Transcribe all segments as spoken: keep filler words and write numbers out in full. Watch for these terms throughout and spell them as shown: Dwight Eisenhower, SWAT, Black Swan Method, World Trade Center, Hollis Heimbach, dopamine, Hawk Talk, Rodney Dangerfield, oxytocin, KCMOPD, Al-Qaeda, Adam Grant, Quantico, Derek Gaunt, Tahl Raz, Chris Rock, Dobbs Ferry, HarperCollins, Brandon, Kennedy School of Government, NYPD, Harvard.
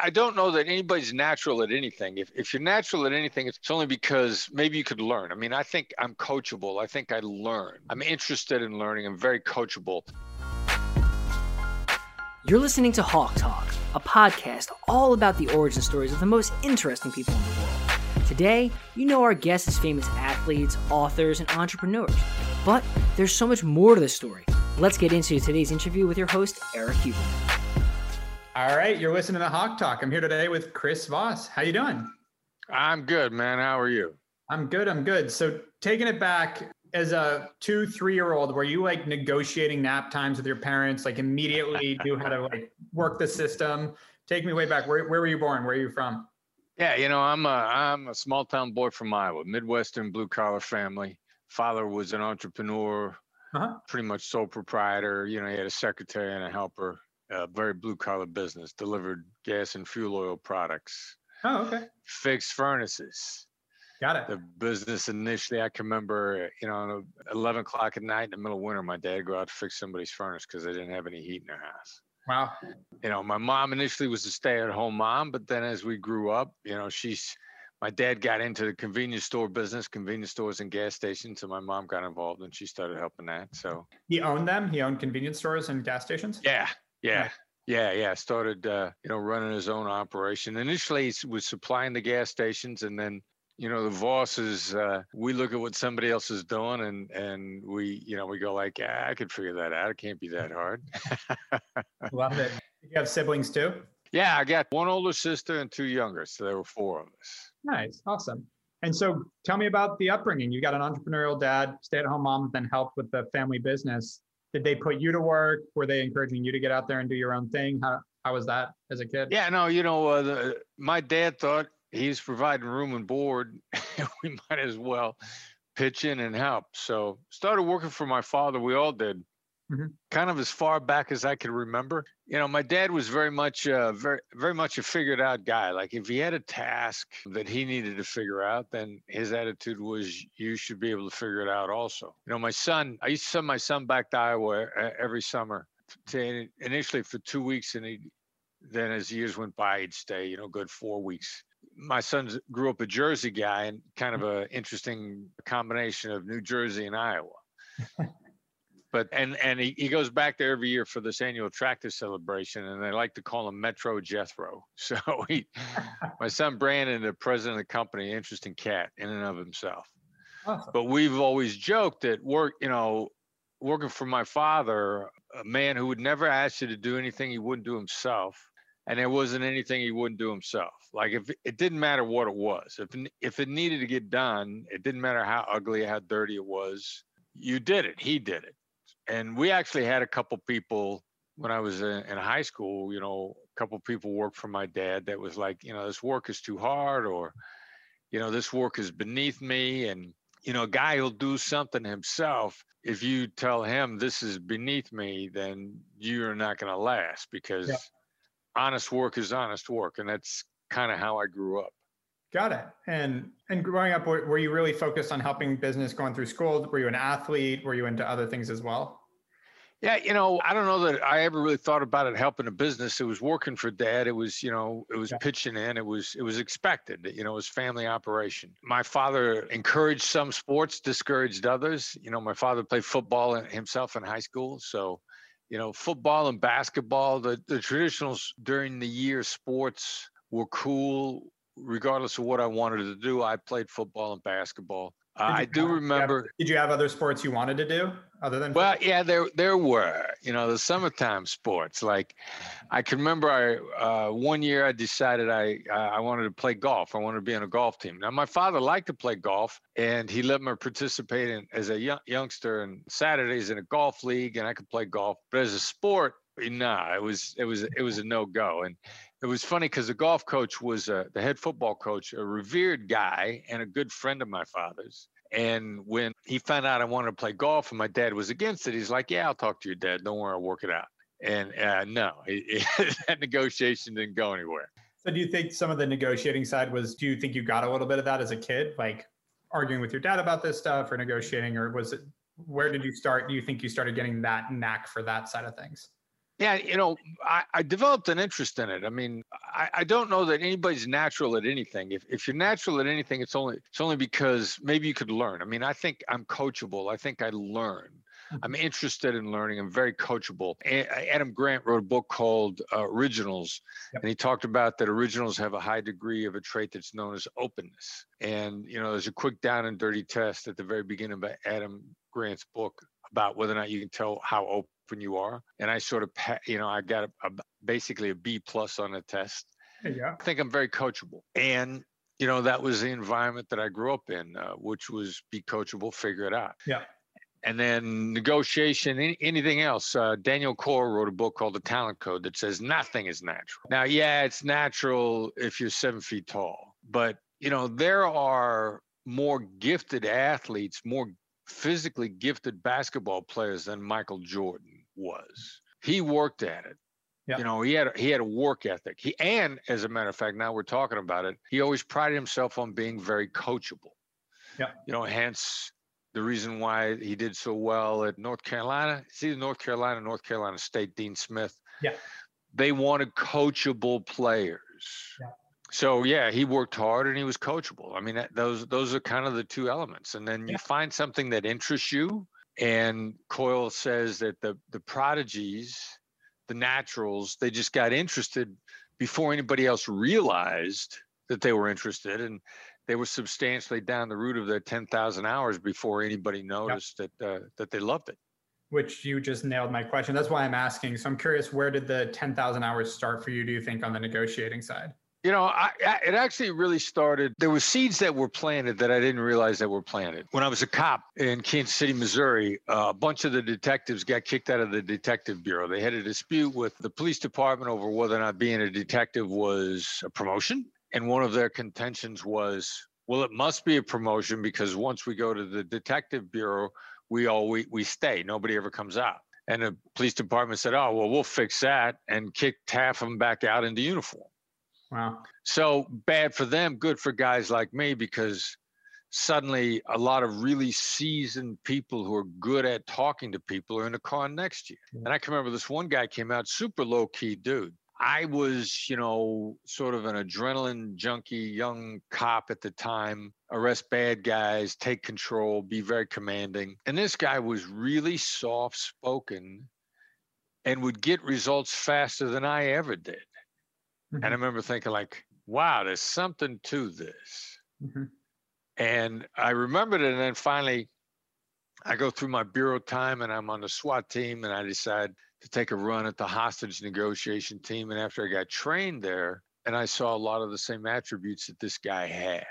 I don't know that anybody's natural at anything. If if you're natural at anything, it's only because maybe you could learn. I mean, I think I'm coachable. I think I learn. I'm interested in learning. I'm very coachable. You're listening to Hawk Talk, a podcast all about the origin stories of the most interesting people in the world. Today, you know our guest is famous athletes, authors, and entrepreneurs. But there's so much more to the story. Let's get into today's interview with your host, Eric Huberman. All right, you're listening to Hawk Talk. I'm here today with Chris Voss. How you doing? I'm good, man. How are you? I'm good. I'm good. So taking it back as a two, three-year-old, were you like negotiating nap times with your parents, like immediately knew how to like work the system? Take me way back. Where, where were you born? Where are you from? Yeah, you know, I'm a, I'm a small-town boy from Iowa, Midwestern blue-collar family. Father was an entrepreneur, uh-huh. pretty much sole proprietor. You know, he had a secretary and a helper. Uh, very blue-collar business, delivered gas and fuel oil products. Oh, okay. Fixed furnaces. Got it. The business initially, I can remember, you know, eleven o'clock at night in the middle of winter, my dad go out to fix somebody's furnace because they didn't have any heat in their house. Wow. You know, my mom initially was a stay-at-home mom, but then as we grew up, you know, she's, my dad got into the convenience store business, convenience stores and gas stations, so my mom got involved and she started helping that, so. He owned them? He owned convenience stores and gas stations? Yeah. Yeah, yeah, yeah. Started, uh, you know, running his own operation. Initially, he was supplying the gas stations, and then, you know, the Vosses, uh, we look at what somebody else is doing, and and we, you know, we go like, ah, I could figure that out. It can't be that hard. Love it. You have siblings too? Yeah, I got one older sister and two younger, so there were four of us. Nice, awesome. And so, tell me about the upbringing. You got an entrepreneurial dad, stay-at-home mom, then helped with the family business. Did they put you to work? Were they encouraging you to get out there and do your own thing? How how was that as a kid? Yeah, no, you know, uh, the, my dad thought he's providing room and board. We might as well pitch in and help. So started working for my father. We all did, mm-hmm. kind of as far back as I could remember. You know, my dad was very much, uh, very very much a figured out guy. Like if he had a task that he needed to figure out, then his attitude was, you should be able to figure it out also. You know, my son, I used to send my son back to Iowa every summer, to, initially for two weeks. And he, then as years went by, he'd stay, you know, good four weeks. My son grew up a Jersey guy and kind of an interesting combination of New Jersey and Iowa. But and and he, he goes back there every year for this annual tractor celebration, and they like to call him Metro Jethro. So he, my son Brandon, the president of the company, interesting cat in and of himself. Awesome. But we've always joked that work, you know, working for my father, a man who would never ask you to do anything he wouldn't do himself, and there wasn't anything he wouldn't do himself. Like if it didn't matter what it was, if if it needed to get done, it didn't matter how ugly, how dirty it was, you did it. He did it. And we actually had a couple people when I was in, in high school, you know, a couple people worked for my dad that was like, you know, this work is too hard, or, you know, this work is beneath me. And, you know, a guy who'll do something himself, if you tell him this is beneath me, then you're not going to last, because yeah. honest work is honest work. And that's kind of how I grew up. Got it. And and growing up, were, were you really focused on helping business going through school? Were you an athlete? Were you into other things as well? Yeah, you know, I don't know that I ever really thought about it helping a business. It was working for dad. It was, you know, it was yeah. pitching in. It was it was expected. You know, it was family operation. My father encouraged some sports, discouraged others. You know, my father played football himself in high school, so you know, football and basketball, the the traditional during the year sports were cool. Regardless of what I wanted to do, I played football and basketball. Uh, I do remember. Have, did you have other sports you wanted to do other than? Well, football? yeah, there there were. You know, the summertime sports. Like, I can remember. I uh, one year I decided I uh, I wanted to play golf. I wanted to be on a golf team. Now, my father liked to play golf, and he let me participate in, as a young, youngster on Saturdays in a golf league, and I could play golf. But as a sport, nah, it was it was it was a no go. And it was funny because the golf coach was uh, the head football coach, a revered guy and a good friend of my father's. And when he found out I wanted to play golf and my dad was against it, he's like, yeah, I'll talk to your dad. Don't worry, I'll work it out. And uh, no, it, it, that negotiation didn't go anywhere. So do you think some of the negotiating side was, do you think you got a little bit of that as a kid, like arguing with your dad about this stuff or negotiating, or was it, where did you start? Do you think you started getting that knack for that side of things? Yeah, you know, I, I developed an interest in it. I mean, I, I don't know that anybody's natural at anything. If if you're natural at anything, it's only it's only because maybe you could learn. I mean, I think I'm coachable. I think I learn. I'm interested in learning. I'm very coachable. Adam Grant wrote a book called uh, Originals, yep. and he talked about that originals have a high degree of a trait that's known as openness. And, you know, there's a quick down and dirty test at the very beginning of Adam Grant's book about whether or not you can tell how open you are. And I sort of, you know, I got a, a, basically a B plus on the test. Yeah. I think I'm very coachable. And you know, that was the environment that I grew up in, uh, which was be coachable, figure it out. Yeah. And then negotiation, any, anything else. Uh, Daniel Corr wrote a book called The Talent Code that says nothing is natural. Now, yeah, it's natural if you're seven feet tall, but you know, there are more gifted athletes, more physically gifted basketball players than Michael Jordan was. He worked at it. Yep. You know, he had, he had a work ethic. He, and as a matter of fact, now we're talking about it, he always prided himself on being very coachable. Yeah. You know, hence the reason why he did so well at North Carolina. It's either North Carolina, North Carolina State, Dean Smith. Yeah. They wanted coachable players. Yeah. So yeah, he worked hard and he was coachable. I mean, that, those those are kind of the two elements. And then yeah. you find something that interests you. And Coyle says that the the prodigies, the naturals, they just got interested before anybody else realized that they were interested, and they were substantially down the route of their ten thousand hours before anybody noticed yep. that uh, that they loved it. Which you just nailed my question. That's why I'm asking. So I'm curious, where did the ten thousand hours start for you, do you think, on the negotiating side? You know, I, I, it actually really started, there were seeds that were planted that I didn't realize that were planted. When I was a cop in Kansas City, Missouri, uh, a bunch of the detectives got kicked out of the detective bureau. They had a dispute with the police department over whether or not being a detective was a promotion. And one of their contentions was, well, it must be a promotion because once we go to the detective bureau, we all we, we stay. Nobody ever comes out. And the police department said, oh, well, we'll fix that, and kicked half of them back out into uniform. Wow. So bad for them, good for guys like me, because suddenly a lot of really seasoned people who are good at talking to people are in the car next year. And I can remember this one guy came out, super low-key dude. I was, you know, sort of an adrenaline junkie, young cop at the time, arrest bad guys, take control, be very commanding. And this guy was really soft-spoken and would get results faster than I ever did. Mm-hmm. And I remember thinking like, wow, there's something to this. Mm-hmm. And I remembered it. And then finally, I go through my bureau time and I'm on the SWAT team, and I decide to take a run at the hostage negotiation team. And after I got trained there, and I saw a lot of the same attributes that this guy had.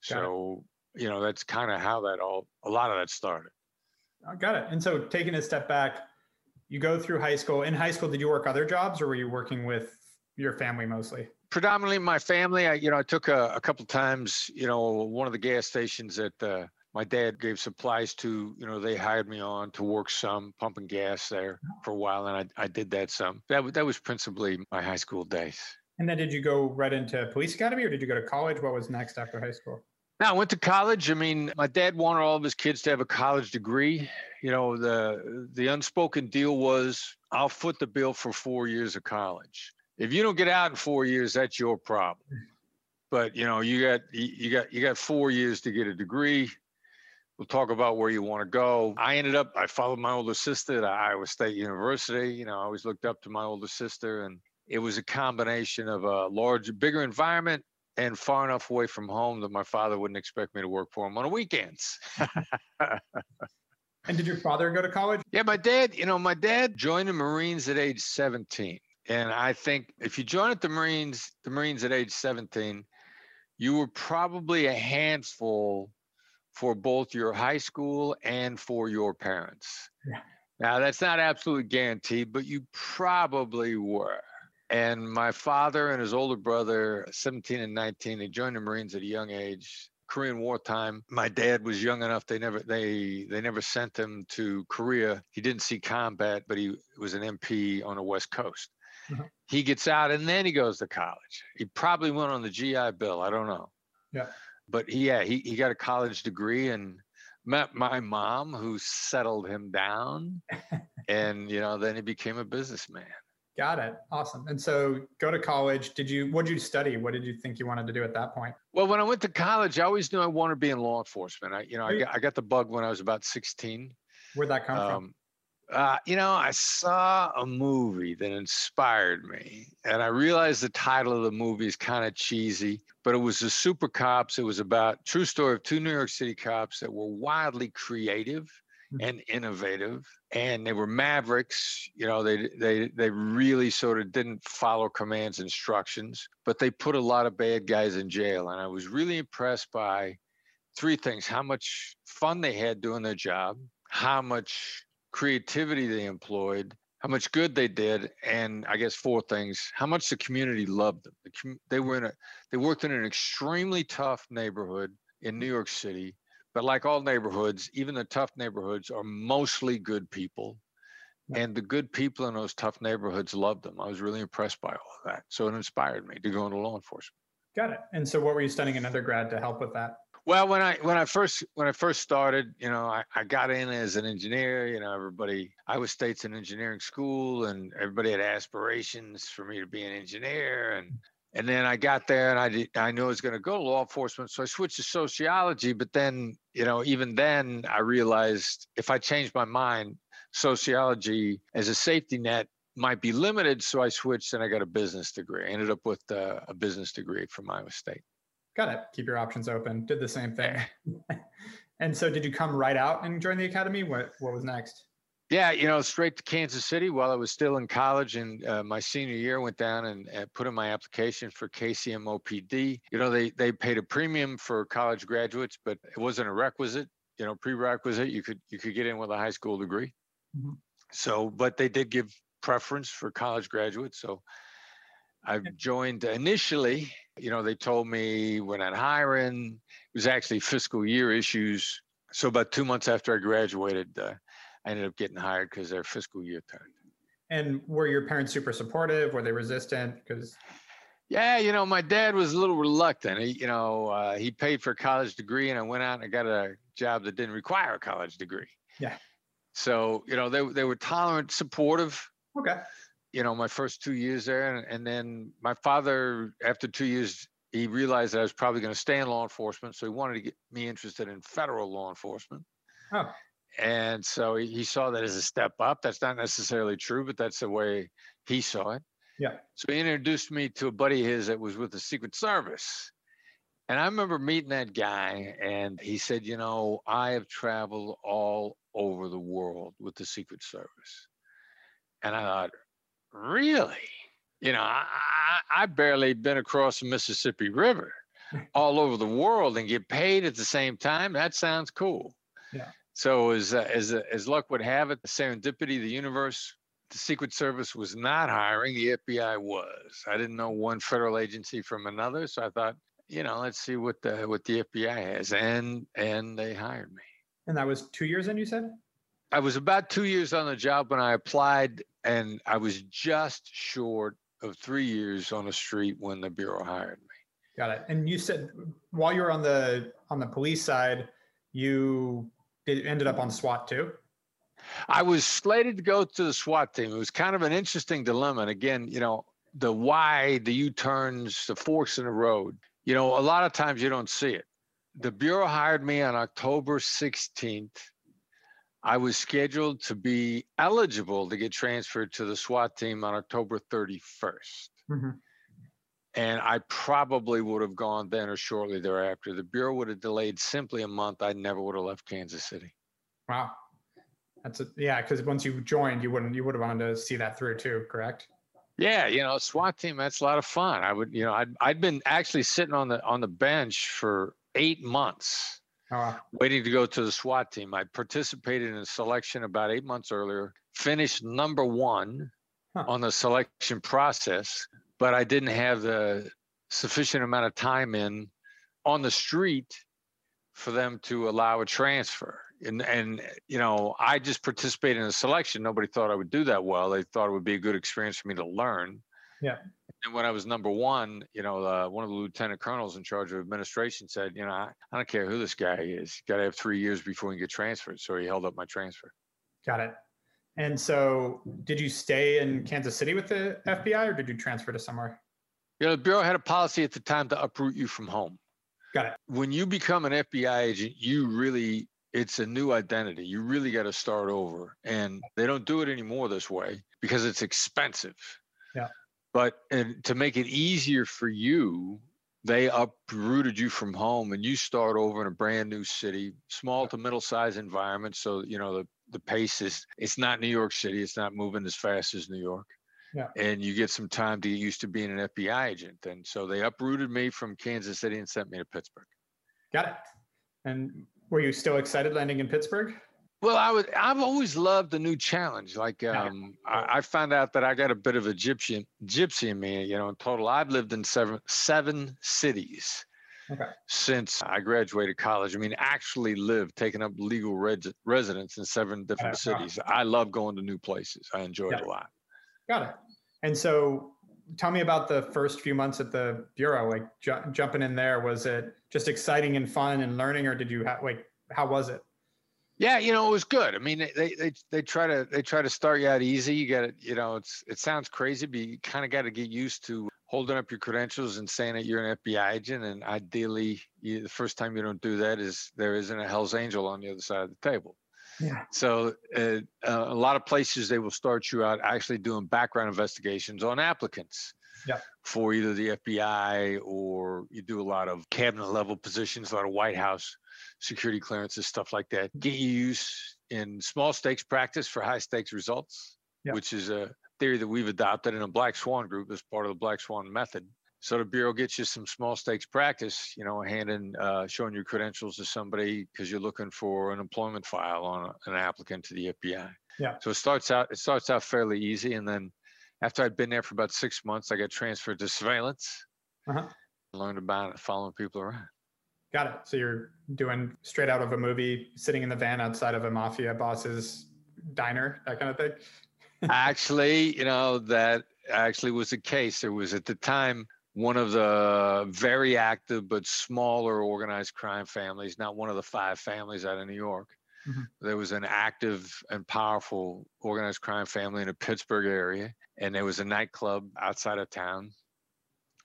So, you know, that's kind of how that all, a lot of that started. I got it. And so taking a step back, you go through high school. In high school, did you work other jobs, or were you working with your family mostly? Predominantly my family. I, you know, I took a, a couple times, you know, one of the gas stations that, uh, my dad gave supplies to, you know, they hired me on to work some pumping gas there for a while. And I, I did that some. That, that was principally my high school days. And then did you go right into police academy, or did you go to college? What was next after high school? No, I went to college. I mean, my dad wanted all of his kids to have a college degree. You know, the the unspoken deal was, I'll foot the bill for four years of college. If you don't get out in four years, that's your problem. But, you know, you got you got, you got four years to get a degree. We'll talk about where you want to go. I ended up, I followed my older sister to Iowa State University. You know, I always looked up to my older sister, and it was a combination of a larger, bigger environment and far enough away from home that my father wouldn't expect me to work for him on the weekends. And did your father go to college? Yeah, my dad, you know, my dad joined the Marines at age seventeen. And I think if you join at the Marines, the Marines at age seventeen, you were probably a handful for both your high school and for your parents. Yeah. Now, that's not absolutely guaranteed, but you probably were. And my father and his older brother, seventeen and nineteen, they joined the Marines at a young age. Korean War time, my dad was young enough, they never they they never sent him to Korea. He didn't see combat, but he was an M P on the West Coast. Mm-hmm. He gets out and then he goes to college. He probably went on the G I Bill, I don't know. Yeah. But yeah, he, he got a college degree, and met my mom, who settled him down. And, you know, then he became a businessman. Got it. Awesome. And so go to college. Did you, what did you study? What did you think you wanted to do at that point? Well, when I went to college, I always knew I wanted to be in law enforcement. I, you know, I got, I got the bug when I was about sixteen. Where'd that come um, from? Uh, you know, I saw a movie that inspired me, and I realized the title of the movie is kind of cheesy, but it was the Super Cops. It was about true story of two New York City cops that were wildly creative and innovative, and they were mavericks. You know, they they they really sort of didn't follow commands, instructions, but they put a lot of bad guys in jail. And I was really impressed by three things: how much fun they had doing their job, how much creativity they employed, how much good they did, and I guess four things: how much the community loved them. The com- they were in a, they worked in an extremely tough neighborhood in New York City, but like all neighborhoods, even the tough neighborhoods are mostly good people, and the good people in those tough neighborhoods loved them. I was really impressed by all of that, so it inspired me to go into law enforcement. Got it. And so, what were you studying in undergrad to help with that? Well, when I when I first when I first started, you know, I, I got in as an engineer. You know, everybody, Iowa State's an engineering school, and everybody had aspirations for me to be an engineer. And and then I got there, and I did, I knew I was going to go to law enforcement, so I switched to sociology. But then, you know, even then, I realized if I changed my mind, sociology as a safety net might be limited. So I switched, and I got a business degree. I ended up with uh, a business degree from Iowa State. Got it. Keep your options open. Did the same thing. And so did you come right out and join the academy? What what was next? Yeah, you know, straight to Kansas City while I was still in college. And uh, my senior year, went down and uh, put in my application for K C M O P D. You know, they they paid a premium for college graduates, but it wasn't a requisite, you know, prerequisite. You could you could get in with a high school degree. Mm-hmm. So, but they did give preference for college graduates. So I joined initially. You know, they told me we're not hiring. It was actually fiscal year issues. So about two months after I graduated, uh, I ended up getting hired because their fiscal year turned. And were your parents super supportive? Were they resistant? Because yeah, you know, my dad was a little reluctant. He, you know, uh, he paid for a college degree, and I went out and I got a job that didn't require a college degree. Yeah. So, you know, they they were tolerant, supportive. Okay. You know, my first two years there. And, and then my father, after two years, he realized that I was probably going to stay in law enforcement. So he wanted to get me interested in federal law enforcement. Oh. And so he, he saw that as a step up. That's not necessarily true, but that's the way he saw it. Yeah. So he introduced me to a buddy of his that was with the Secret Service. And I remember meeting that guy, and he said, you know, I have traveled all over the world with the Secret Service. And I thought, really? You know, I, I, I barely been across the Mississippi River all over the world and get paid at the same time. That sounds cool. Yeah. So as, uh, as, uh, as luck would have it, the serendipity of the universe, the Secret Service was not hiring, the F B I was. I didn't know one federal agency from another. So I thought, you know, let's see what the, what the F B I has. And, and they hired me. And that was two years in, you said? I was about two years on the job when I applied, and I was just short of three years on the street when the Bureau hired me. Got it. And you said while you were on the on the police side, you did, ended up on SWAT too? I was slated to go to the SWAT team. It was kind of an interesting dilemma. And again, you know, the why, the U-turns, the forks in the road, you know, a lot of times you don't see it. The Bureau hired me on October sixteenth. I was scheduled to be eligible to get transferred to the SWAT team on October thirty-first. Mm-hmm. And I probably would have gone then or shortly thereafter. The Bureau would have delayed simply a month. I never would have left Kansas City. Wow. That's a, yeah, because once you joined, you wouldn't, you would have wanted to see that through too, correct? Yeah, you know, SWAT team, that's a lot of fun. I would, you know, I'd, I'd been actually sitting on the on the bench for eight months. Oh, wow. Waiting to go to the SWAT team. I participated in a selection about eight months earlier, finished number one huh. on the selection process, but I didn't have the sufficient amount of time in on the street for them to allow a transfer. And, and you know, I just participated in a selection. Nobody thought I would do that well. They thought it would be a good experience for me to learn. Yeah. And when I was number one, you know, uh, one of the lieutenant colonels in charge of administration said, you know, I, I don't care who this guy is. Got to have three years before we can get transferred. So he held up my transfer. Got it. And so did you stay in Kansas City with the F B I or did you transfer to somewhere? You know, the Bureau had a policy at the time to uproot you from home. Got it. When you become an F B I agent, you really, it's a new identity. You really got to start over. And they don't do it anymore this way because it's expensive. Yeah. But and to make it easier for you, they uprooted you from home and you start over in a brand new city, small to middle-sized environment. So, you know, the, the pace is, it's not New York City. It's not moving as fast as New York. Yeah. And you get some time to get used to being an F B I agent. And so they uprooted me from Kansas City and sent me to Pittsburgh. Got it. And were you still excited landing in Pittsburgh? Well, I would, I've always loved a new challenge. Like um, I, I found out that I got a bit of a gypsy, gypsy in me, you know, in total. I've lived in seven, seven cities okay. since I graduated college. I mean, actually lived, taking up legal res- residence in seven different yeah. cities. I love going to new places. I enjoyed yeah. it a lot. Got it. And so tell me about the first few months at the Bureau, like ju- jumping in there. Was it just exciting and fun and learning, or did you ha- like, how was it? Yeah, you know, it was good. I mean, they they they try to they try to start you out easy. You got to, you know, it's it sounds crazy, but you kind of got to get used to holding up your credentials and saying that you're an F B I agent. And ideally, you, the first time you don't do that is there isn't a Hell's Angel on the other side of the table. Yeah. So uh, a lot of places they will start you out actually doing background investigations on applicants. Yeah. For either the F B I or you do a lot of cabinet level positions, a lot of White House security clearances, stuff like that. Get you use in small stakes practice for high stakes results, yeah. which is a theory that we've adopted in a Black Swan Group as part of the Black Swan Method. So the Bureau gets you some small stakes practice, you know, handing, uh, showing your credentials to somebody because you're looking for an employment file on a, an applicant to the F B I. Yeah. So it starts out, it starts out fairly easy. And then after I'd been there for about six months, I got transferred to surveillance, uh-huh. learned about it, following people around. Got it. So you're doing straight out of a movie, sitting in the van outside of a mafia boss's diner, that kind of thing? Actually, you know, that actually was the case. There was at the time one of the very active but smaller organized crime families, not one of the five families out of New York. Mm-hmm. There was an active and powerful organized crime family in the Pittsburgh area. And there was a nightclub outside of town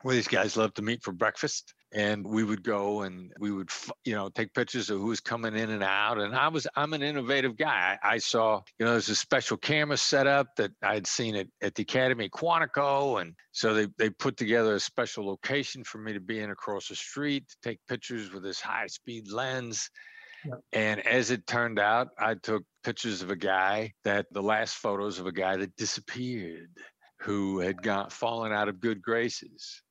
where these guys loved to meet for breakfast. And we would go and we would, you know, take pictures of who was coming in and out. And I was, I'm an innovative guy. I saw, you know, there's a special camera set up that I'd seen at, at the Academy Quantico. And so they, they put together a special location for me to be in across the street, to take pictures with this high speed lens. Yep. And as it turned out, I took pictures of a guy that the last photos of a guy that disappeared, who had got fallen out of good graces.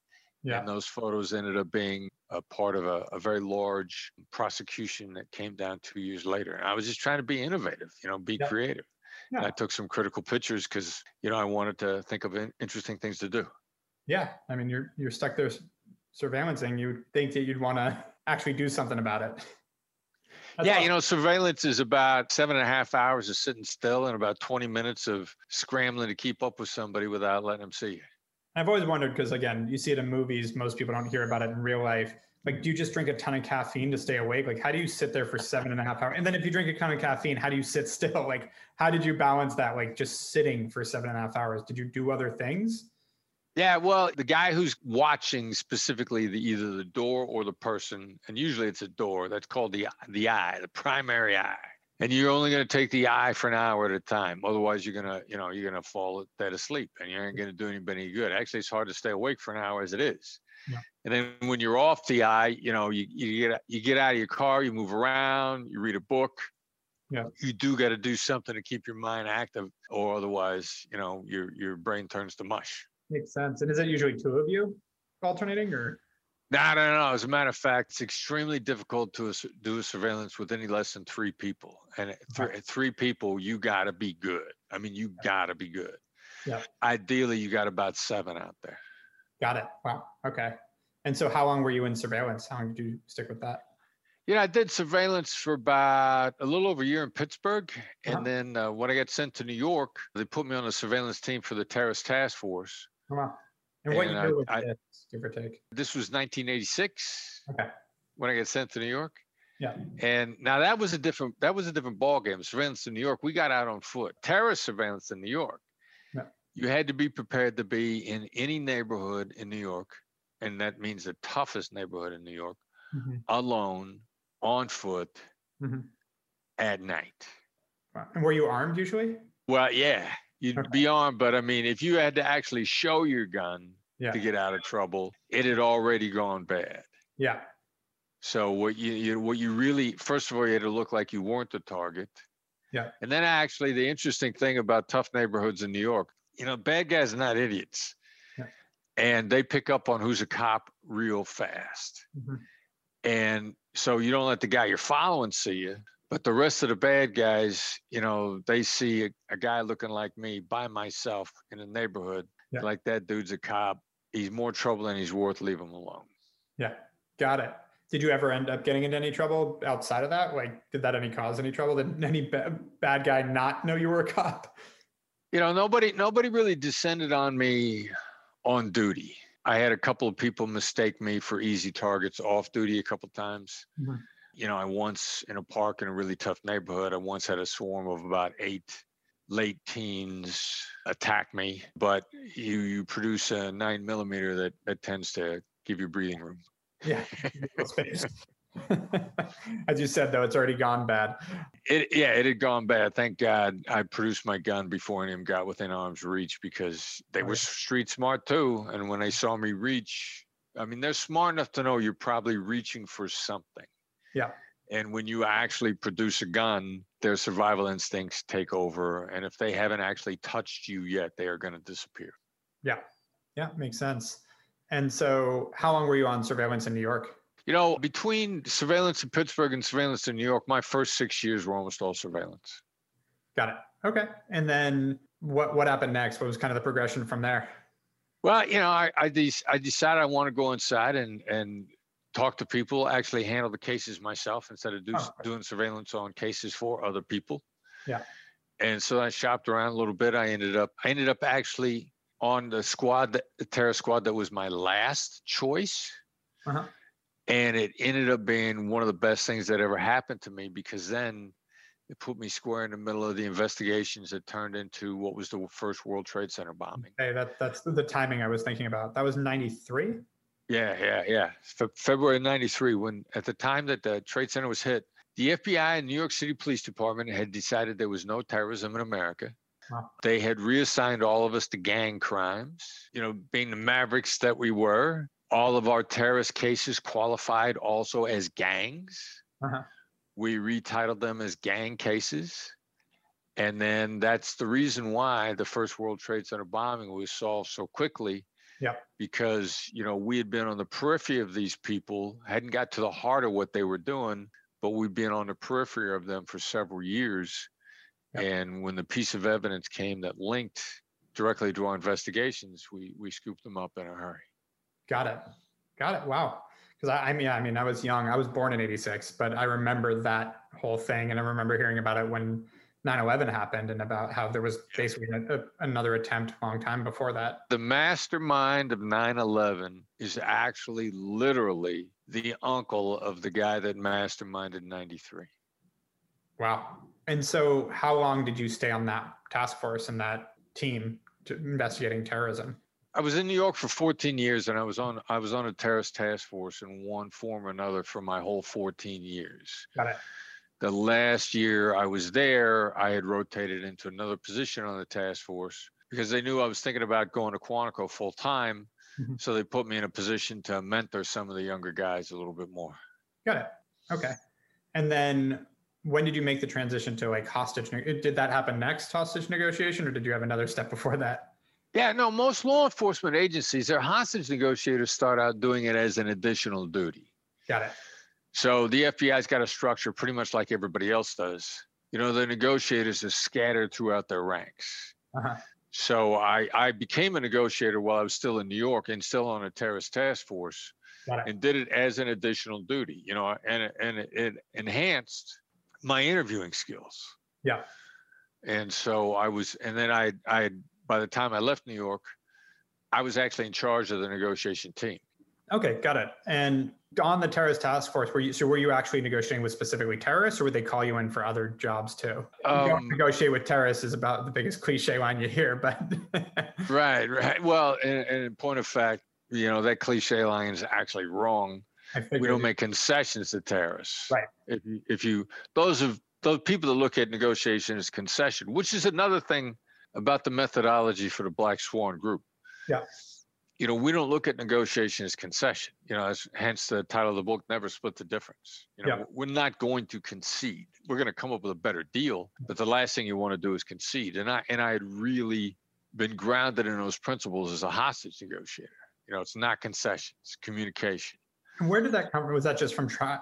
Yeah. And those photos ended up being a part of a, a very large prosecution that came down two years later. And I was just trying to be innovative, you know, be yeah. creative. Yeah. And I took some critical pictures because, you know, I wanted to think of in- interesting things to do. Yeah. I mean, you're you're stuck there surveillancing. You would think that you'd want to actually do something about it. That's yeah, awesome. You know, surveillance is about seven and a half hours of sitting still and about twenty minutes of scrambling to keep up with somebody without letting them see you. I've always wondered, because again, you see it in movies, most people don't hear about it in real life. Like, do you just drink a ton of caffeine to stay awake? Like, how do you sit there for seven and a half hours? And then if you drink a ton of caffeine, how do you sit still? Like, how did you balance that? Like, just sitting for seven and a half hours, did you do other things? Yeah, well, the guy who's watching specifically the, either the door or the person, and usually it's a door, that's called the the eye, the primary eye. And you're only going to take the eye for an hour at a time. Otherwise, you're going to, you know, you're going to fall dead asleep and you ain't going to do anybody any good. Actually, it's hard to stay awake for an hour as it is. Yeah. And then when you're off the eye, you know, you, you get you get out of your car, you move around, you read a book. Yeah. You do got to do something to keep your mind active, or otherwise, you know, your your brain turns to mush. Makes sense. And is it usually two of you alternating, or? No, no, no. As a matter of fact, it's extremely difficult to do a surveillance with any less than three people. And at, th- at three people, you got to be good. I mean, you got to be good. Yeah. Ideally, you got about seven out there. Got it. Wow. Okay. And so how long were you in surveillance? How long did you stick with that? Yeah, I did surveillance for about a little over a year in Pittsburgh. And uh-huh. then uh, when I got sent to New York, they put me on a surveillance team for the terrorist task force. Wow. And what and you do with I, that, give or take? This was nineteen eighty-six okay. when I got sent to New York. Yeah. And now that was a different, that was a different ballgame. Surveillance in New York, we got out on foot. Terrorist surveillance in New York. Yeah. You had to be prepared to be in any neighborhood in New York, and that means the toughest neighborhood in New York, mm-hmm. alone, on foot, mm-hmm. at night. Wow. And were you armed usually? Well, yeah, you'd okay. be armed, but I mean, if you had to actually show your gun yeah. to get out of trouble, it had already gone bad. Yeah. So what you, you what you really, first of all, you had to look like you weren't the target. Yeah. And then actually the interesting thing about tough neighborhoods in New York, you know, bad guys are not idiots. Yeah. And they pick up on who's a cop real fast. Mm-hmm. And so you don't let the guy you're following see you, but the rest of the bad guys, you know, they see a, a guy looking like me by myself in a neighborhood. Yeah. Like, that dude's a cop. He's more trouble than he's worth. Leave him alone. Yeah. Got it. Did you ever end up getting into any trouble outside of that? Like, did that any cause any trouble? Did any ba- bad guy not know you were a cop? You know, nobody, nobody really descended on me on duty. I had a couple of people mistake me for easy targets off duty a couple of times. Mm-hmm. You know, I once in a park in a really tough neighborhood, I once had a swarm of about eight late teens attack me, but you, you produce a nine millimeter that, that tends to give you breathing room. Yeah. As you said, though, it's already gone bad. It yeah, it had gone bad. Thank God I produced my gun before any of them got within arm's reach, because they were street smart too. And when they saw me reach, I mean, they're smart enough to know you're probably reaching for something. Yeah. And when you actually produce a gun, their survival instincts take over. And if they haven't actually touched you yet, they are going to disappear. Yeah. Yeah, makes sense. And so how long were you on surveillance in New York? You know, between surveillance in Pittsburgh and surveillance in New York, my first six years were almost all surveillance. Got it. Okay. And then what, what happened next? What was kind of the progression from there? Well, you know, I I, de- I decided I want to go inside and, and talk to people, actually handle the cases myself instead of do, oh, okay. doing surveillance on cases for other people. Yeah. And so I shopped around a little bit. I ended up, I ended up actually... on the squad, that, the terror squad, that was my last choice. Uh-huh. And it ended up being one of the best things that ever happened to me, because then it put me square in the middle of the investigations that turned into what was the first World Trade Center bombing. Hey, that, that's the timing I was thinking about. That was ninety-three? Yeah, yeah, yeah. Fe- February ninety-three, when at the time that the Trade Center was hit, the F B I and New York City Police Department had decided there was no terrorism in America. Wow. They had reassigned all of us to gang crimes, you know, being the mavericks that we were. All of our terrorist cases qualified also as gangs. Uh-huh. We retitled them as gang cases. And then that's the reason why the first World Trade Center bombing was solved so quickly. Yeah. Because, you know, we had been on the periphery of these people, hadn't got to the heart of what they were doing, but we'd been on the periphery of them for several years. And when the piece of evidence came that linked directly to our investigations, we we scooped them up in a hurry. Got it. Got it. Wow. Because I, I mean, I mean, I was young. I was born in eighty-six, but I remember that whole thing. And I remember hearing about it when nine eleven happened, and about how there was basically a, a, another attempt a long time before that. The mastermind of nine eleven is actually literally the uncle of the guy that masterminded ninety-three. Wow. And so how long did you stay on that task force and that team investigating terrorism? I was in New York for fourteen years, and I was on I was on a terrorist task force in one form or another for my whole fourteen years. Got it. The last year I was there, I had rotated into another position on the task force because they knew I was thinking about going to Quantico full time. Mm-hmm. So they put me in a position to mentor some of the younger guys a little bit more. Got it. Okay. And then... when did you make the transition to like hostage? Did that happen next, hostage negotiation, or did you have another step before that? Yeah, no, most law enforcement agencies, their hostage negotiators start out doing it as an additional duty. Got it. So the F B I's got a structure pretty much like everybody else does. You know, the negotiators are scattered throughout their ranks. Uh-huh. So I, I became a negotiator while I was still in New York and still on a terrorist task force, and did it as an additional duty, you know, and, and it, it enhanced my interviewing skills. Yeah. And so I was, and then I, I, by the time I left New York, I was actually in charge of the negotiation team. Okay, got it. And on the terrorist task force, were you, so were you actually negotiating with specifically terrorists, or would they call you in for other jobs too? Um, you don't negotiate with terrorists is about the biggest cliche line you hear, but. Right, right. Well, and, and in point of fact, you know, that cliche line is actually wrong. We don't make concessions to terrorists. Right. If you, if you those of those people that look at negotiation as concession, which is another thing about the methodology for the Black Swan Group. Yeah. You know, we don't look at negotiation as concession. You know, as, hence the title of the book, Never Split the Difference. You know, yeah. We're not going to concede. We're going to come up with a better deal. But the last thing you want to do is concede. And I and I had really been grounded in those principles as a hostage negotiator. You know, it's not concession, it's communication. And where did that come from? Was that just from, tri-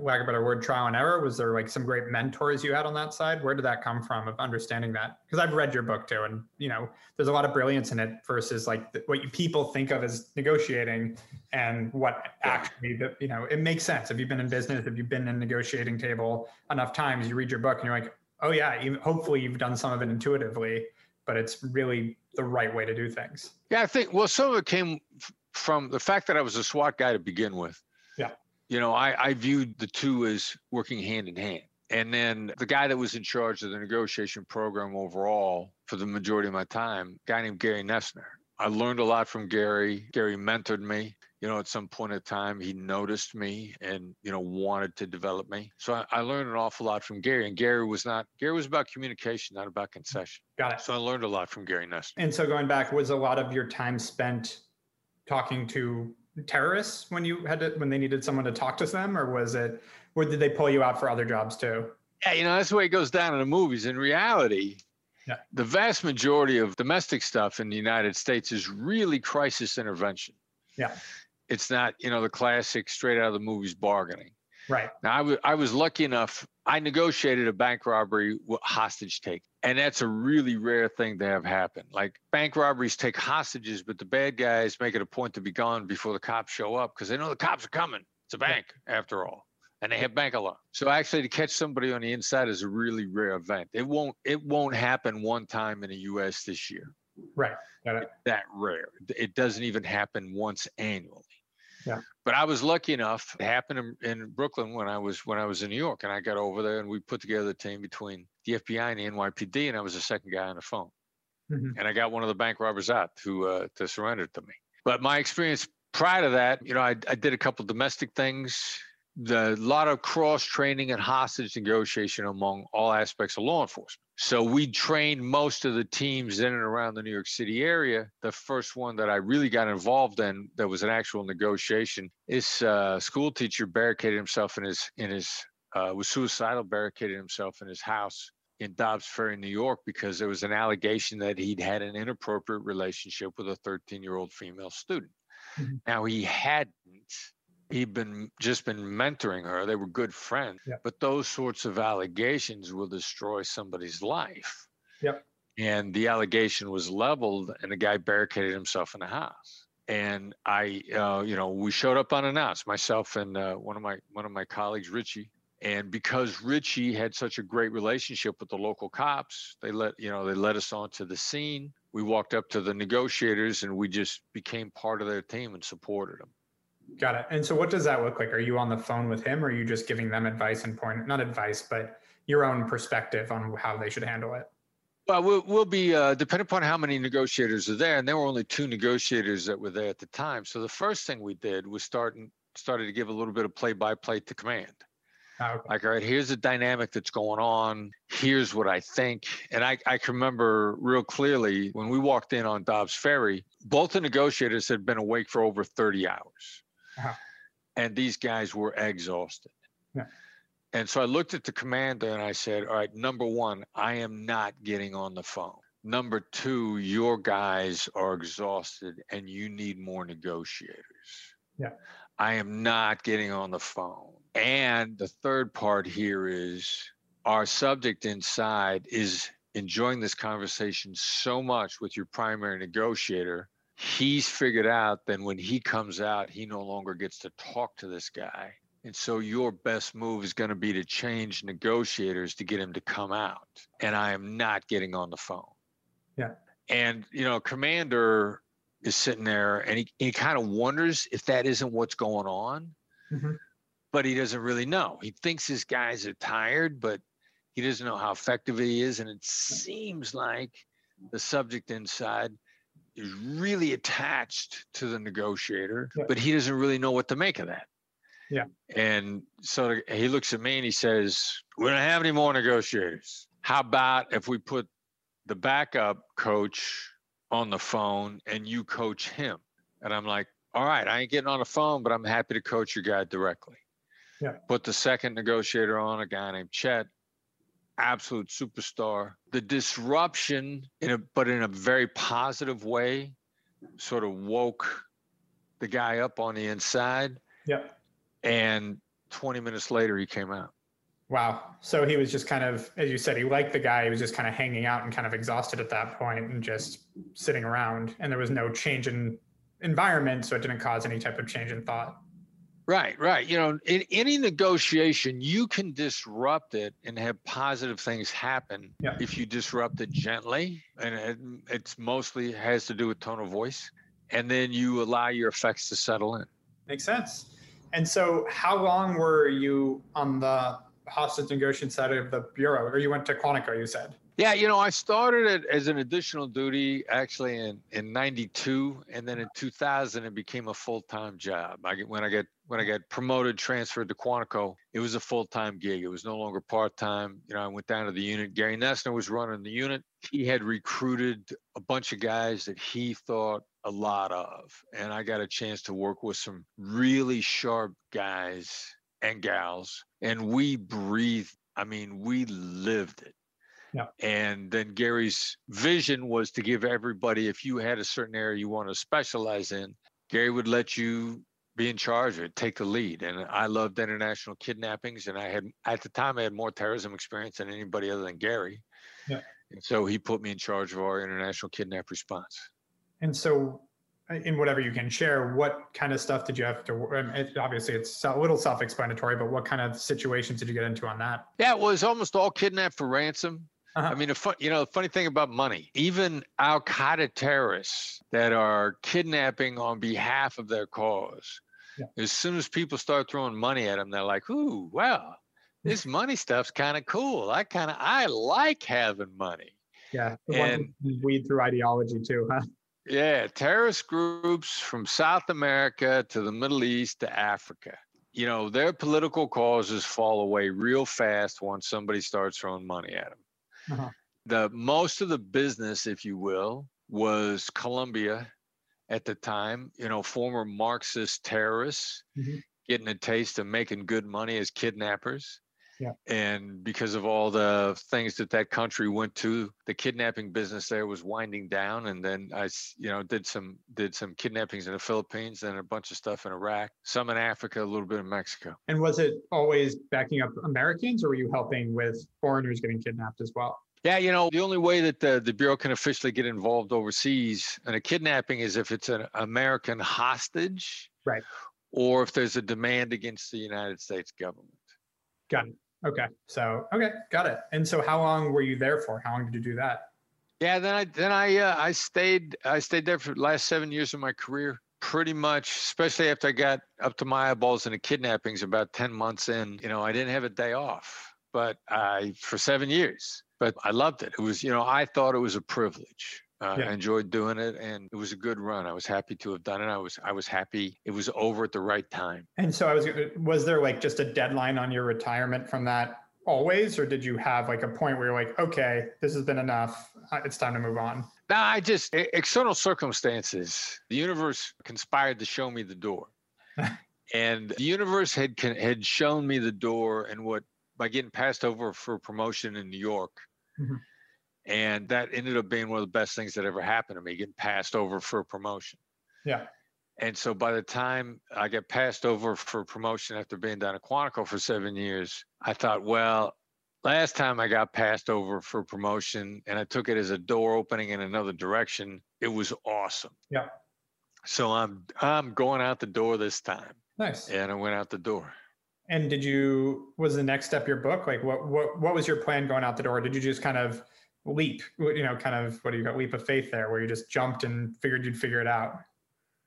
lack of a better word, trial and error? Was there like some great mentors you had on that side? Where did that come from of understanding that? Because I've read your book too, and you know, there's a lot of brilliance in it versus like the, what you people think of as negotiating and what actually, you know, it makes sense. If you've been in business, if you've been in a negotiating table enough times, you read your book and you're like, oh yeah, you, hopefully you've done some of it intuitively, but it's really the right way to do things. Yeah, I think, well, some of it came f- from the fact that I was a SWAT guy to begin with. Yeah. You know, I, I viewed the two as working hand in hand. And then the guy that was in charge of the negotiation program overall for the majority of my time, a guy named Gary Nessner. I learned a lot from Gary. Gary mentored me. You know, at some point in time, he noticed me and, you know, wanted to develop me. So I, I learned an awful lot from Gary. And Gary was not, Gary was about communication, not about concession. Got it. So I learned a lot from Gary Nessner. And so going back, was a lot of your time spent talking to terrorists when you had to, when they needed someone to talk to them, or was it, or did they pull you out for other jobs too? Yeah, you know, that's the way it goes down in the movies. In reality, yeah. The vast majority of domestic stuff in the United States is really crisis intervention. Yeah. It's not, you know, the classic straight out of the movies bargaining. Right. Now, I, w- I was lucky enough, I negotiated a bank robbery hostage take, and that's a really rare thing to have happen. Like, bank robberies take hostages, but the bad guys make it a point to be gone before the cops show up because they know the cops are coming. It's a bank, after all, and they have bank alarm. So actually, to catch somebody on the inside is a really rare event. It won't, it won't happen one time in the U S this year. Right. Got it. It's that rare. It doesn't even happen once annually. Yeah. But I was lucky enough. It happened in, in Brooklyn when I was when I was in New York, and I got over there, and we put together a team between the F B I and the N Y P D, and I was the second guy on the phone, mm-hmm. and I got one of the bank robbers out to uh, to surrender to me. But my experience prior to that, you know, I, I did a couple of domestic things, a lot of cross training and hostage negotiation among all aspects of law enforcement. So we trained most of the teams in and around the New York City area. The first one that I really got involved in that was an actual negotiation, this uh, school teacher barricaded himself in his, in his uh, was suicidal, barricaded himself in his house in Dobbs Ferry, New York, because there was an allegation that he'd had an inappropriate relationship with a thirteen-year-old female student. Mm-hmm. Now, he hadn't. He'd been just been mentoring her. They were good friends. Yep. But those sorts of allegations will destroy somebody's life. Yep. And the allegation was leveled, and the guy barricaded himself in the house. And I, uh, you know, we showed up unannounced, myself and uh, one of my one of my colleagues, Richie. And because Richie had such a great relationship with the local cops, they let you know they led us onto the scene. We walked up to the negotiators, and we just became part of their team and supported them. Got it. And so what does that look like? Are you on the phone with him, or are you just giving them advice and point, not advice, but your own perspective on how they should handle it? Well, we'll, we'll be, uh, depending upon how many negotiators are there, and there were only two negotiators that were there at the time. So the first thing we did was start started to give a little bit of play-by-play to command. Oh, okay. Like, all right, here's the dynamic that's going on. Here's what I think. And I, I can remember real clearly when we walked in on Dobbs Ferry, both the negotiators had been awake for over thirty hours. Uh-huh. And these guys were exhausted. Yeah. And so I looked at the commander and I said, all right, number one, I am not getting on the phone. Number two, your guys are exhausted and you need more negotiators. Yeah. I am not getting on the phone. And the third part here is our subject inside is enjoying this conversation so much with your primary negotiator. He's figured out that when he comes out, he no longer gets to talk to this guy. And so your best move is going to be to change negotiators to get him to come out. And I am not getting on the phone. Yeah. And, you know, Commander is sitting there and he, he kind of wonders if that isn't what's going on, mm-hmm. but he doesn't really know. He thinks his guys are tired, but he doesn't know how effective he is. And it seems like the subject inside is really attached to the negotiator, yeah. but he doesn't really know what to make of that. Yeah. And so he looks at me and he says, we don't have any more negotiators. How about if we put the backup coach on the phone and you coach him? And I'm like, all right, I ain't getting on the phone, but I'm happy to coach your guy directly. Yeah. Put the second negotiator on, a guy named Chet, absolute superstar. The disruption, in a, but in a very positive way, sort of woke the guy up on the inside. Yeah. And twenty minutes later, he came out. Wow. So he was just kind of, as you said, he liked the guy. He was just kind of hanging out and kind of exhausted at that point and just sitting around. And there was no change in environment, so it didn't cause any type of change in thought. Right, right. You know, in any negotiation, you can disrupt it and have positive things happen yeah. if you disrupt it gently. And it, it's mostly has to do with tone of voice. And then you allow your effects to settle in. Makes sense. And so how long were you on the hostage negotiation side of the Bureau, or you went to Quantico, you said? Yeah, you know, I started it as an additional duty actually in, in ninety-two, and then in two thousand, it became a full-time job. I, when I got when I got promoted, transferred to Quantico, it was a full-time gig. It was no longer part-time. You know, I went down to the unit. Gary Nessner was running the unit. He had recruited a bunch of guys that he thought a lot of, and I got a chance to work with some really sharp guys and gals, and we breathed, I mean, we lived it. Yeah. And then Gary's vision was to give everybody, if you had a certain area you want to specialize in, Gary would let you be in charge of it, take the lead. And I loved international kidnappings, and I had, at the time, I had more terrorism experience than anybody other than Gary. Yeah. And so he put me in charge of our international kidnap response. And so, in whatever you can share, what kind of stuff did you have to, it, obviously it's a little self-explanatory, but what kind of situations did you get into on that? Yeah, well, it was almost all kidnapped for ransom. Uh-huh. I mean, a fun, you know, the funny thing about money, even al-Qaeda terrorists that are kidnapping on behalf of their cause, yeah. as soon as people start throwing money at them, they're like, ooh, wow, this money stuff's kind of cool. I kind of, I like having money. Yeah, the and one weed through ideology too, huh? Yeah, terrorist groups from South America to the Middle East to Africa. You know, their political causes fall away real fast once somebody starts throwing money at them. Uh-huh. The most of the business, if you will, was Colombia at the time, you know, former Marxist terrorists mm-hmm. getting a taste of making good money as kidnappers. Yeah. And because of all the things that that country went to, the kidnapping business there was winding down. And then I, you know, did some did some kidnappings in the Philippines, then a bunch of stuff in Iraq, some in Africa, a little bit in Mexico. And was it always backing up Americans, or were you helping with foreigners getting kidnapped as well? Yeah, you know, the only way that the, the Bureau can officially get involved overseas in a kidnapping is if it's an American hostage, right? Or if there's a demand against the United States government. Got it. Okay. So, okay. Got it. And so how long were you there for? How long did you do that? Yeah. Then I, then I, uh, I stayed, I stayed there for the last seven years of my career, pretty much, especially after I got up to my eyeballs in the kidnappings about ten months in, you know, I didn't have a day off, but I, for seven years, but I loved it. It was, you know, I thought it was a privilege. Uh, yeah. I enjoyed doing it, and it was a good run. I was happy to have done it. I was I was happy it was over at the right time. And so I was was there like just a deadline on your retirement from that always, or did you have like a point where you're like, okay, this has been enough. It's time to move on? No, I just external circumstances. The universe conspired to show me the door, and the universe had had shown me the door, and what by getting passed over for promotion in New York. Mm-hmm. And that ended up being one of the best things that ever happened to me, getting passed over for a promotion. Yeah. And so by the time I got passed over for promotion after being down at Quantico for seven years, I thought, well, last time I got passed over for promotion and I took it as a door opening in another direction, it was awesome. Yeah. So I'm I'm going out the door this time. Nice. And I went out the door. And did you, was the next step your book? Like what what what was your plan going out the door? Did you just kind of leap, you know, kind of, what do you got, leap of faith there, where you just jumped and figured you'd figure it out?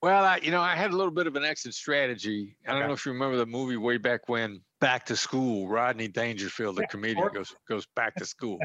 Well, I, you know, I had a little bit of an exit strategy. I don't okay. know if you remember the movie way back when, Back to School, Rodney Dangerfield, the yeah, comedian, goes goes back to school.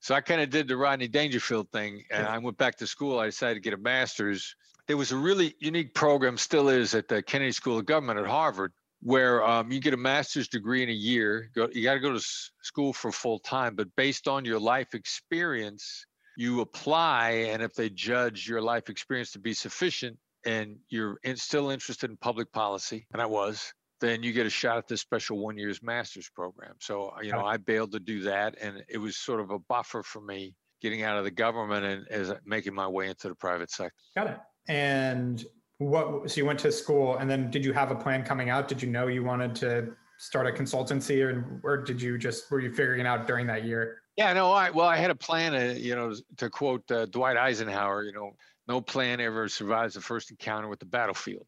So I kind of did the Rodney Dangerfield thing, and yeah. I went back to school. I decided to get a master's. There was a really unique program, still is, at the Kennedy School of Government at Harvard, where um, you get a master's degree in a year. Go, you got to go to s- school for full time, but based on your life experience, you apply, and if they judge your life experience to be sufficient and you're in, still interested in public policy, and I was, then you get a shot at this special one year's master's program. So, you know, I bailed to do that, and it was sort of a buffer for me getting out of the government and as making my way into the private sector. Got it. And what, so you went to school, and then did you have a plan coming out? Did you know you wanted to start a consultancy, or, or did you just, were you figuring it out during that year? Yeah, no, I, well, I had a plan, uh, you know, to quote uh, Dwight Eisenhower, you know, no plan ever survives the first encounter with the battlefield.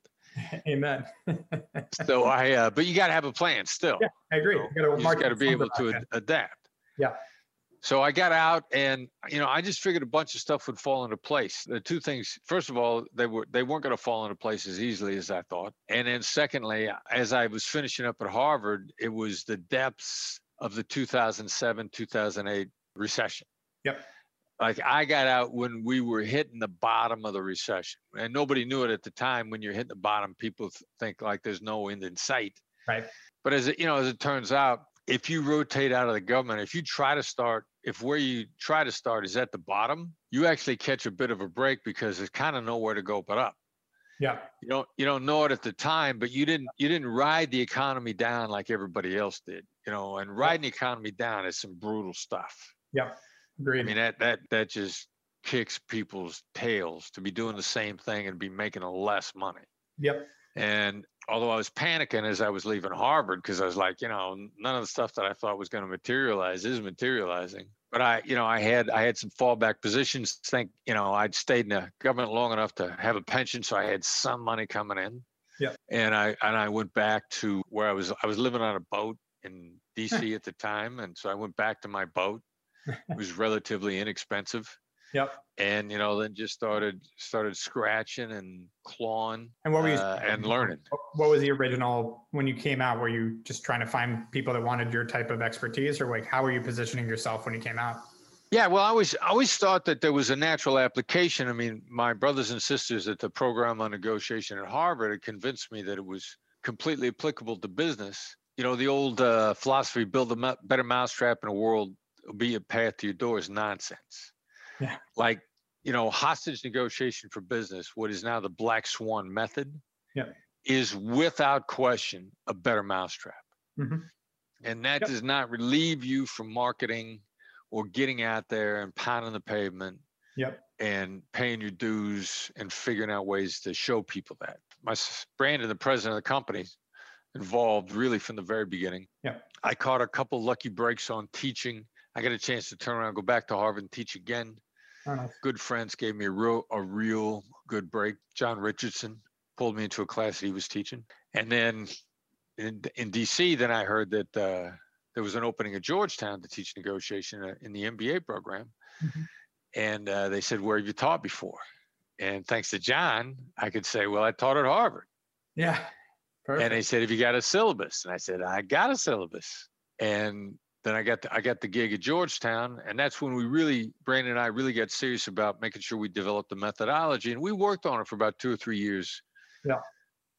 Amen. So I, uh, but you got to have a plan still. Yeah, I agree. So you you got to be able to ad- adapt. Yeah. So I got out, and, you know, I just figured a bunch of stuff would fall into place. The two things, first of all, they, were, they weren't going to fall into place as easily as I thought. And then secondly, as I was finishing up at Harvard, it was the depths of the two thousand seven, two thousand eight recession. Yep. Like I got out when we were hitting the bottom of the recession, and nobody knew it at the time. When you're hitting the bottom, people think like there's no end in sight. Right. But as it, you know, as it turns out, if you rotate out of the government, if you try to start, if where you try to start is at the bottom, you actually catch a bit of a break because there's kind of nowhere to go but up. Yeah. You don't, you don't know it at the time, but you didn't, you didn't ride the economy down like everybody else did, you know, and riding the economy down is some brutal stuff. Yeah. Agreed. I mean, that, that, that just kicks people's tails to be doing the same thing and be making less money. Yep. And although I was panicking as I was leaving Harvard, because I was like, you know, none of the stuff that I thought was going to materialize is materializing. But I, you know, I had I had some fallback positions. Think, you know, I'd stayed in the government long enough to have a pension, so I had some money coming in. Yeah. And I and I went back to where I was. I was living on a boat in D C at the time, and so I went back to my boat. It was relatively inexpensive. Yep. And you know, then just started started scratching and clawing. And what were you uh, and learning? What was the original when you came out? Were you just trying to find people that wanted your type of expertise, or like how were you positioning yourself when you came out? Yeah, well, I always I always thought that there was a natural application. I mean, my brothers and sisters at the program on negotiation at Harvard had convinced me that it was completely applicable to business. You know, the old uh, philosophy, build a better mousetrap in a world, be a path to your door, is nonsense. Yeah. Like, you know, hostage negotiation for business, what is now the Black Swan Method, yeah. is without question a better mousetrap. Mm-hmm. And that yep. does not relieve you from marketing or getting out there and pounding the pavement yep. and paying your dues and figuring out ways to show people that. My Brandon, the president of the company, involved really from the very beginning. Yep. I caught a couple lucky breaks on teaching. I got a chance to turn around, go back to Harvard and teach again. Good friends gave me a real, a real good break. John Richardson pulled me into a class that he was teaching. And then in, in D C, then I heard that uh, there was an opening at Georgetown to teach negotiation in the M B A program. Mm-hmm. And uh, they said, where have you taught before? And thanks to John, I could say, well, I taught at Harvard. Yeah. Perfect. And they said, have you got a syllabus? And I said, I got a syllabus. And then I got the, I got the gig at Georgetown, and that's when we really, Brandon and I really got serious about making sure we developed the methodology, and we worked on it for about two or three years yeah.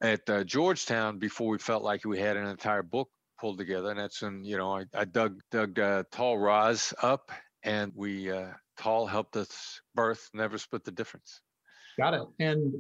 at uh, Georgetown before we felt like we had an entire book pulled together. And that's when, you know, I, I dug dug uh, Tahl Raz up, and we uh, Tahl helped us birth Never Split the Difference. Got it. And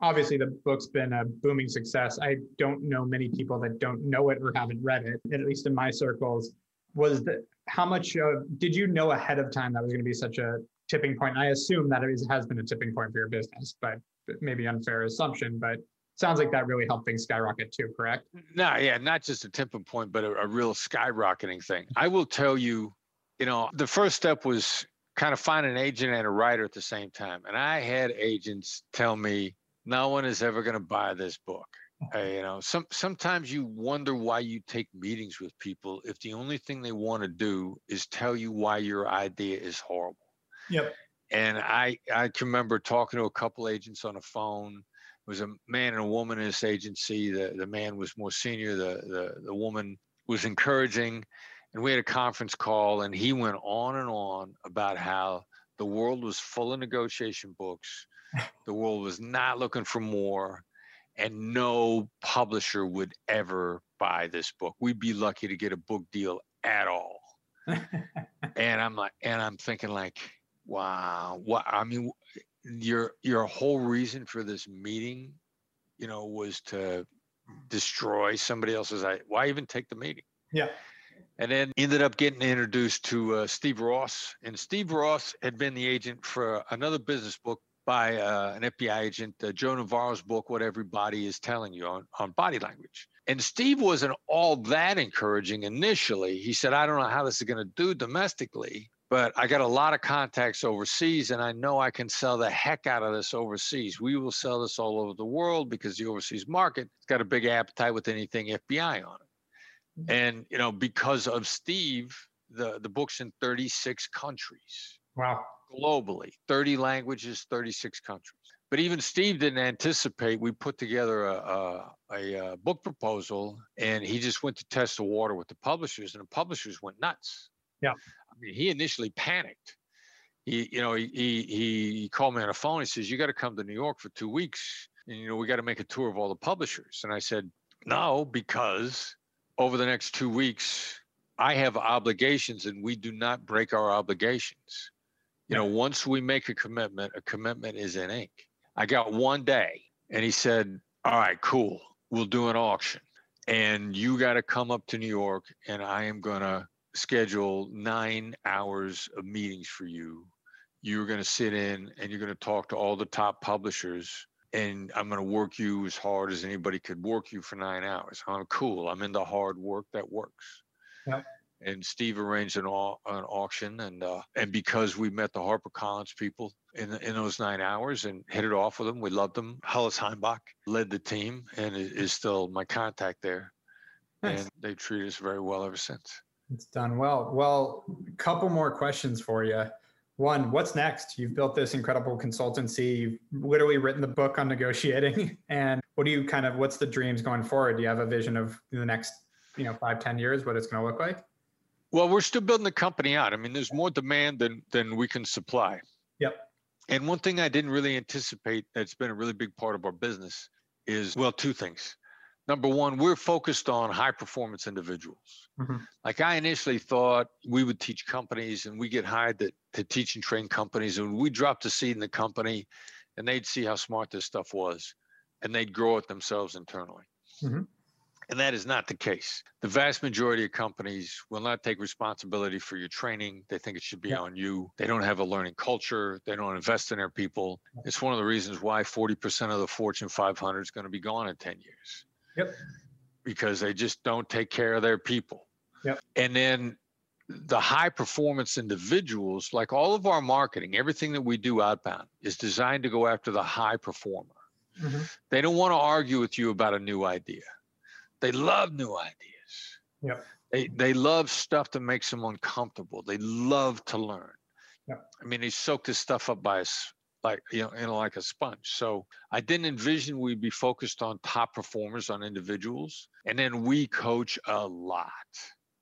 obviously, the book's been a booming success. I don't know many people that don't know it or haven't read it, at least in my circles. Was that how much uh, did you know ahead of time that was going to be such a tipping point? And I assume that it is, has been a tipping point for your business, but maybe unfair assumption. But sounds like that really helped things skyrocket too, correct? No, yeah, not just a tipping point, but a, a real skyrocketing thing. I will tell you, you know, the first step was kind of find an agent and a writer at the same time. And I had agents tell me, no one is ever going to buy this book. You know, some sometimes you wonder why you take meetings with people if the only thing they want to do is tell you why your idea is horrible. Yep. And I, I can remember talking to a couple agents on the phone. It was a man and a woman in this agency. The the man was more senior. The the the woman was encouraging, and we had a conference call, and he went on and on about how the world was full of negotiation books. The world was not looking for more. And no publisher would ever buy this book. We'd be lucky to get a book deal at all. and I'm like, and I'm thinking like, wow, what, I mean, your, your whole reason for this meeting, you know, was to destroy somebody else's idea. Why even take the meeting? Yeah. And then ended up getting introduced to uh, Steve Ross. And Steve Ross had been the agent for another business book by uh, an F B I agent, uh, Joe Navarro's book, What Everybody Is Telling You, on, on body language. And Steve wasn't all that encouraging initially. He said, I don't know how this is going to do domestically, but I got a lot of contacts overseas, and I know I can sell the heck out of this overseas. We will sell this all over the world because the overseas market has got a big appetite with anything F B I on it. Mm-hmm. And, you know, because of Steve, the, the book's in thirty-six countries. Wow. Globally, thirty languages, thirty-six countries. But even Steve didn't anticipate. We put together a, a, a book proposal, and he just went to test the water with the publishers, and the publishers went nuts. Yeah, I mean, he initially panicked. He, you know, he he, he called me on the phone. He says, "You got to come to New York for two weeks, and you know, we got to make a tour of all the publishers." And I said, "No, because over the next two weeks, I have obligations, and we do not break our obligations." You know, once we make a commitment, a commitment is in ink. I got one day, and he said, all right, cool. We'll do an auction, and you got to come up to New York, and I am going to schedule nine hours of meetings for you. You're going to sit in, and you're going to talk to all the top publishers, and I'm going to work you as hard as anybody could work you for nine hours. I'm cool. I'm into hard work. That works. Yep. And Steve arranged an, au- an auction, and uh, and because we met the HarperCollins people in the, in those nine hours and hit it off with them, we loved them. Hollis Heimbach led the team and is still my contact there. Nice. And they treated us very well ever since. It's done well. Well, a couple more questions for you. One, what's next? You've built this incredible consultancy. You've literally written the book on negotiating. And what do you kind of, what's the dreams going forward? Do you have a vision of the next, you know, five, ten years, what it's going to look like? Well, we're still building the company out. I mean, there's more demand than than we can supply. Yep. And one thing I didn't really anticipate that's been a really big part of our business is, well, two things. Number one, we're focused on high-performance individuals. Mm-hmm. Like I initially thought we would teach companies, and we get hired to, to teach and train companies, and we'd drop the seed in the company, and they'd see how smart this stuff was, and they'd grow it themselves internally. Mm-hmm. And that is not the case. The vast majority of companies will not take responsibility for your training. They think it should be yeah. on you. They don't have a learning culture. They don't invest in their people. It's one of the reasons why forty percent of the Fortune five hundred is going to be gone in ten years. Yep. Because they just don't take care of their people. Yep. And then the high performance individuals, like all of our marketing, everything that we do outbound is designed to go after the high performer. Mm-hmm. They don't want to argue with you about a new idea. They love new ideas. Yep. They they love stuff that makes them uncomfortable. They love to learn. Yep. I mean, they soak this stuff up by a, like you know, you know, like a sponge. So I didn't envision we'd be focused on top performers, on individuals, and then we coach a lot.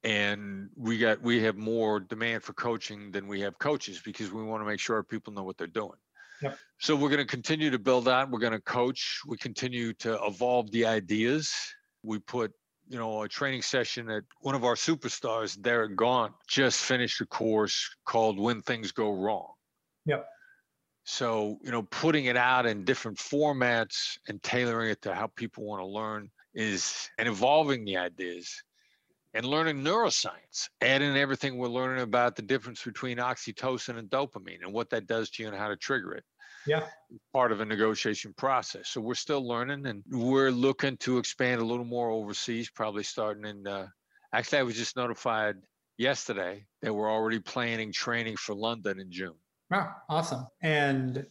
And we got we have more demand for coaching than we have coaches because we want to make sure our people know what they're doing. Yep. So we're going to continue to build out. We're going to coach. We continue to evolve the ideas. We put, you know, a training session at one of our superstars, Derek Gaunt, just finished a course called When Things Go Wrong. Yep. So, you know, putting it out in different formats and tailoring it to how people want to learn is, and evolving the ideas and learning neuroscience, adding everything we're learning about the difference between oxytocin and dopamine and what that does to you and how to trigger it. Yeah. Part of a negotiation process. So we're still learning, and we're looking to expand a little more overseas, probably starting in, uh, actually I was just notified yesterday that we're already planning training for London in June. Wow. Awesome. And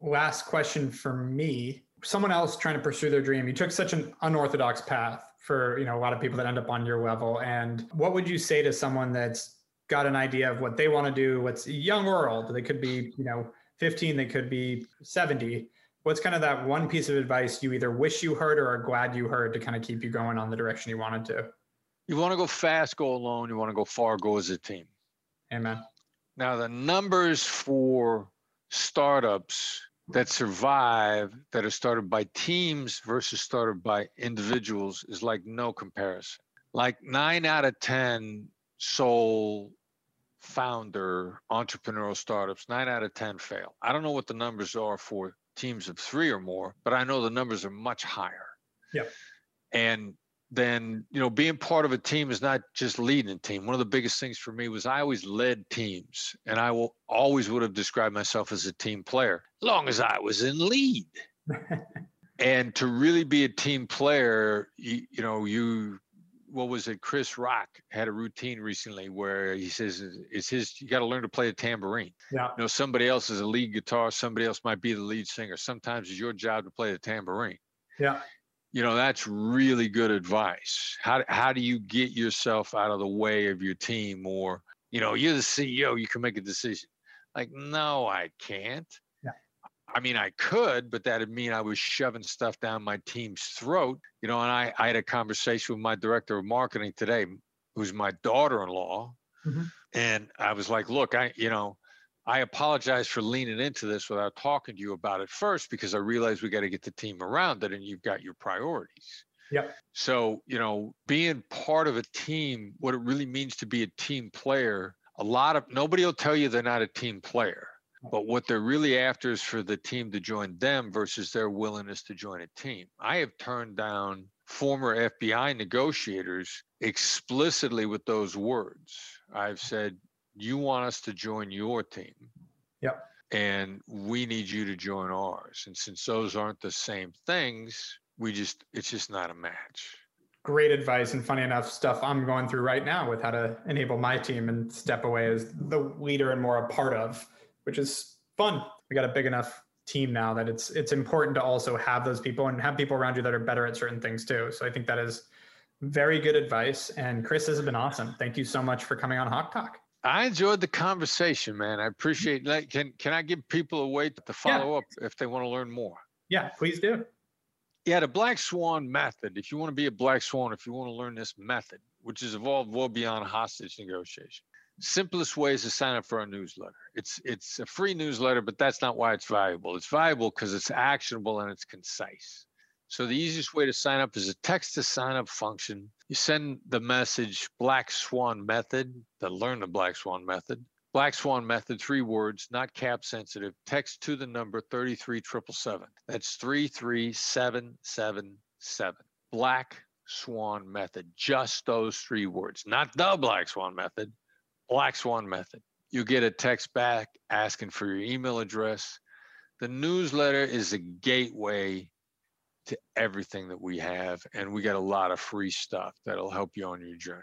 last question for me, someone else trying to pursue their dream, you took such an unorthodox path for, you know, a lot of people that end up on your level. And what would you say to someone that's got an idea of what they want to do, what's young or old? They could be, you know, fifteen, they could be seventy. What's kind of that one piece of advice you either wish you heard or are glad you heard to kind of keep you going on the direction you wanted to? You want to go fast, go alone. You want to go far, go as a team. Amen. Now, the numbers for startups that survive, that are started by teams versus started by individuals, is like no comparison. Like nine out of ten sole founder entrepreneurial startups, nine out of ten fail. I don't know what the numbers are for teams of three or more, but I know the numbers are much higher. Yeah. And then, you know, being part of a team is not just leading a team. One of the biggest things for me was I always led teams, and I will always would have described myself as a team player, as long as I was in lead. And to really be a team player, you, you know, you, what was it? Chris Rock had a routine recently where he says, it's his, you got to learn to play a tambourine. Yeah. You know, somebody else is a lead guitar. Somebody else might be the lead singer. Sometimes it's your job to play the tambourine. Yeah. You know, that's really good advice. How how do you get yourself out of the way of your team? Or, you know, you're the C E O, you can make a decision. Like, no, I can't. Yeah. I mean, I could, but that'd mean I was shoving stuff down my team's throat. You know, and I, I had a conversation with my director of marketing today, who's my daughter-in-law. Mm-hmm. And I was like, look, I, you know, I apologize for leaning into this without talking to you about it first, because I realize we got to get the team around it, and you've got your priorities. Yep. So, you know, being part of a team, what it really means to be a team player, a lot of, nobody will tell you they're not a team player, but what they're really after is for the team to join them versus their willingness to join a team. I have turned down former F B I negotiators explicitly with those words. I've said, you want us to join your team. Yep. And we need you to join ours. And since those aren't the same things, we just, it's just not a match. Great advice, and funny enough, stuff I'm going through right now with how to enable my team and step away as the leader and more a part of, which is fun. We got a big enough team now that it's, it's important to also have those people and have people around you that are better at certain things too. So I think that is very good advice. And Chris, this has been awesome. Thank you so much for coming on Hawk Talk. I enjoyed the conversation, man. I appreciate that. Can can I give people a way to follow yeah. up if they want to learn more? Yeah, please do. Yeah, the Black Swan Method. If you want to be a Black Swan, if you want to learn this method, which has evolved well beyond hostage negotiation, simplest way is to sign up for our newsletter. It's it's a free newsletter, but that's not why it's valuable. It's valuable because it's actionable and it's concise. So the easiest way to sign up is a text to sign up function. You send the message Black Swan Method, to learn the Black Swan Method. Black Swan Method, three words, not cap sensitive, text to the number three three seven seven seven. That's three three seven seven seven. Black Swan Method, just those three words, not the Black Swan Method, Black Swan Method. You get a text back asking for your email address. The newsletter is a gateway to everything that we have. And we got a lot of free stuff that'll help you on your journey.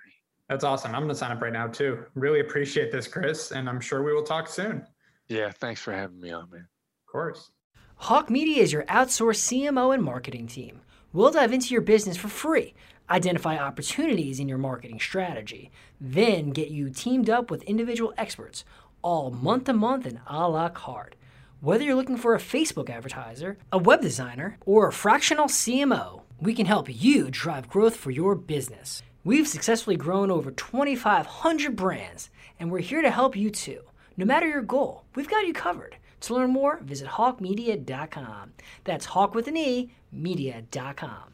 That's awesome. I'm going to sign up right now too. Really appreciate this, Chris. And I'm sure we will talk soon. Yeah. Thanks for having me on, man. Of course. Hawk Media is your outsourced C M O and marketing team. We'll dive into your business for free, identify opportunities in your marketing strategy, then get you teamed up with individual experts, all month to month and a la carte. Whether you're looking for a Facebook advertiser, a web designer, or a fractional C M O, we can help you drive growth for your business. We've successfully grown over twenty-five hundred brands, and we're here to help you too. No matter your goal, we've got you covered. To learn more, visit hawk media dot com. That's Hawk with an E, media dot com.